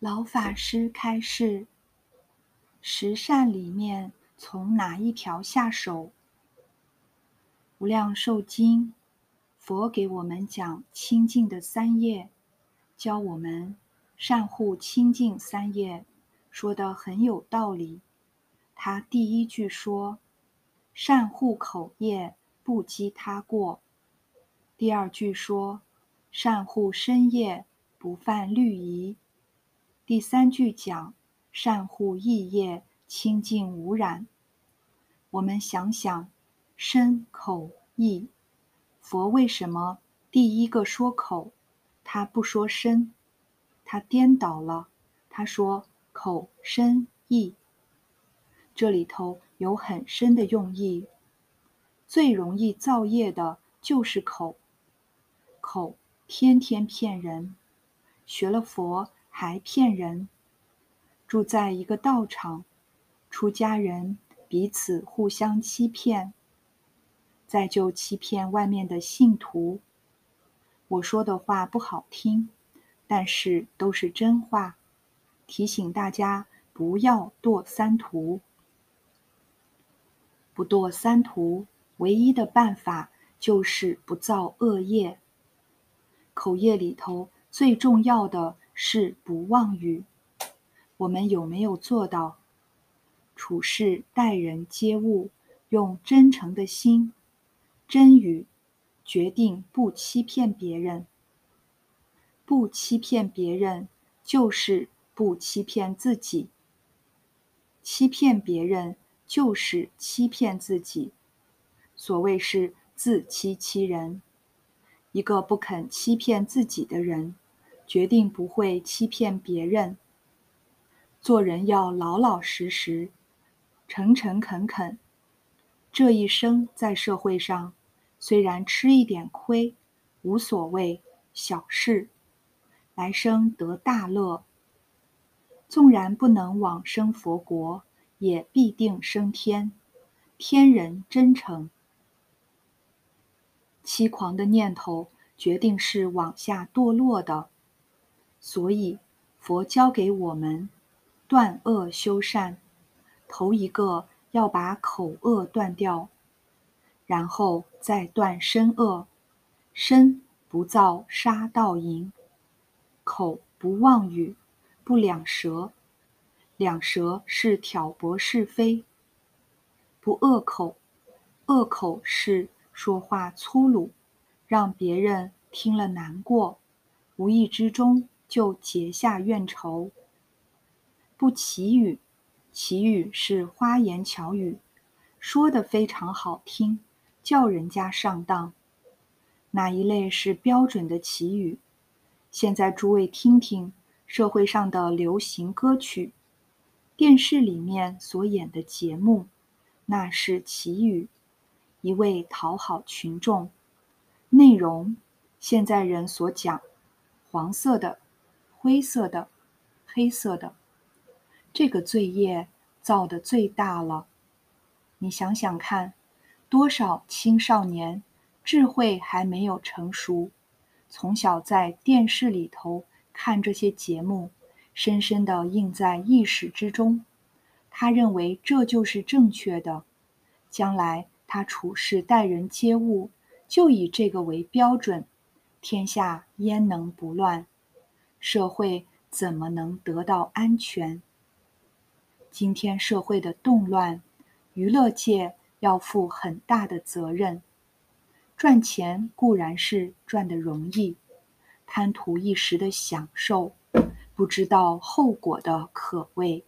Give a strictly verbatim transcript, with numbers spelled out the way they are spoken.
老法师开示：十善里面从哪一条下手？无量寿经，佛给我们讲清净的三业，教我们善护清净三业，说得很有道理。他第一句说：善护口业，不积他过。第二句说：善护身业，不犯律仪。第三句讲善护意业，清净无染。我们想想，身、口、意，佛为什么第一个说口，他不说身？他颠倒了，他说口、身、意。这里头有很深的用意。最容易造业的就是口，口天天骗人，学了佛还骗人。住在一个道场，出家人彼此互相欺骗，再就欺骗外面的信徒。我说的话不好听，但是都是真话，提醒大家不要堕三途。不堕三途，唯一的办法就是不造恶业。口业里头最重要的是不妄语，我们有没有做到？处事待人接物，用真诚的心，真语，决定不欺骗别人。不欺骗别人，就是不欺骗自己。欺骗别人，就是欺骗自己。所谓是自欺欺人。一个不肯欺骗自己的人，决定不会欺骗别人。做人要老老实实，诚诚恳恳。这一生在社会上，虽然吃一点亏，无所谓，小事，来生得大乐。纵然不能往生佛国，也必定升天，天人真诚。欺狂的念头决定是往下堕落的，所以佛教给我们断恶修善，头一个要把口恶断掉，然后再断身恶。身不造杀盗淫，口不妄语，不两舌。两舌是挑拨是非，不恶口。恶口是说话粗鲁，让别人听了难过，无意之中就结下怨仇。不绮语，绮语是花言巧语，说得非常好听，叫人家上当。哪一类是标准的绮语？现在诸位听听社会上的流行歌曲，电视里面所演的节目，那是绮语，一味讨好群众。内容，现在人所讲，黄色的、灰色的、黑色的，这个罪业造得最大了。你想想看，多少青少年智慧还没有成熟，从小在电视里头看这些节目，深深地印在意识之中，他认为这就是正确的，将来他处事待人接物就以这个为标准，天下焉能不乱？社会怎么能得到安全？今天社会的动乱，娱乐界要负很大的责任。赚钱固然是赚得容易，贪图一时的享受，不知道后果的可畏。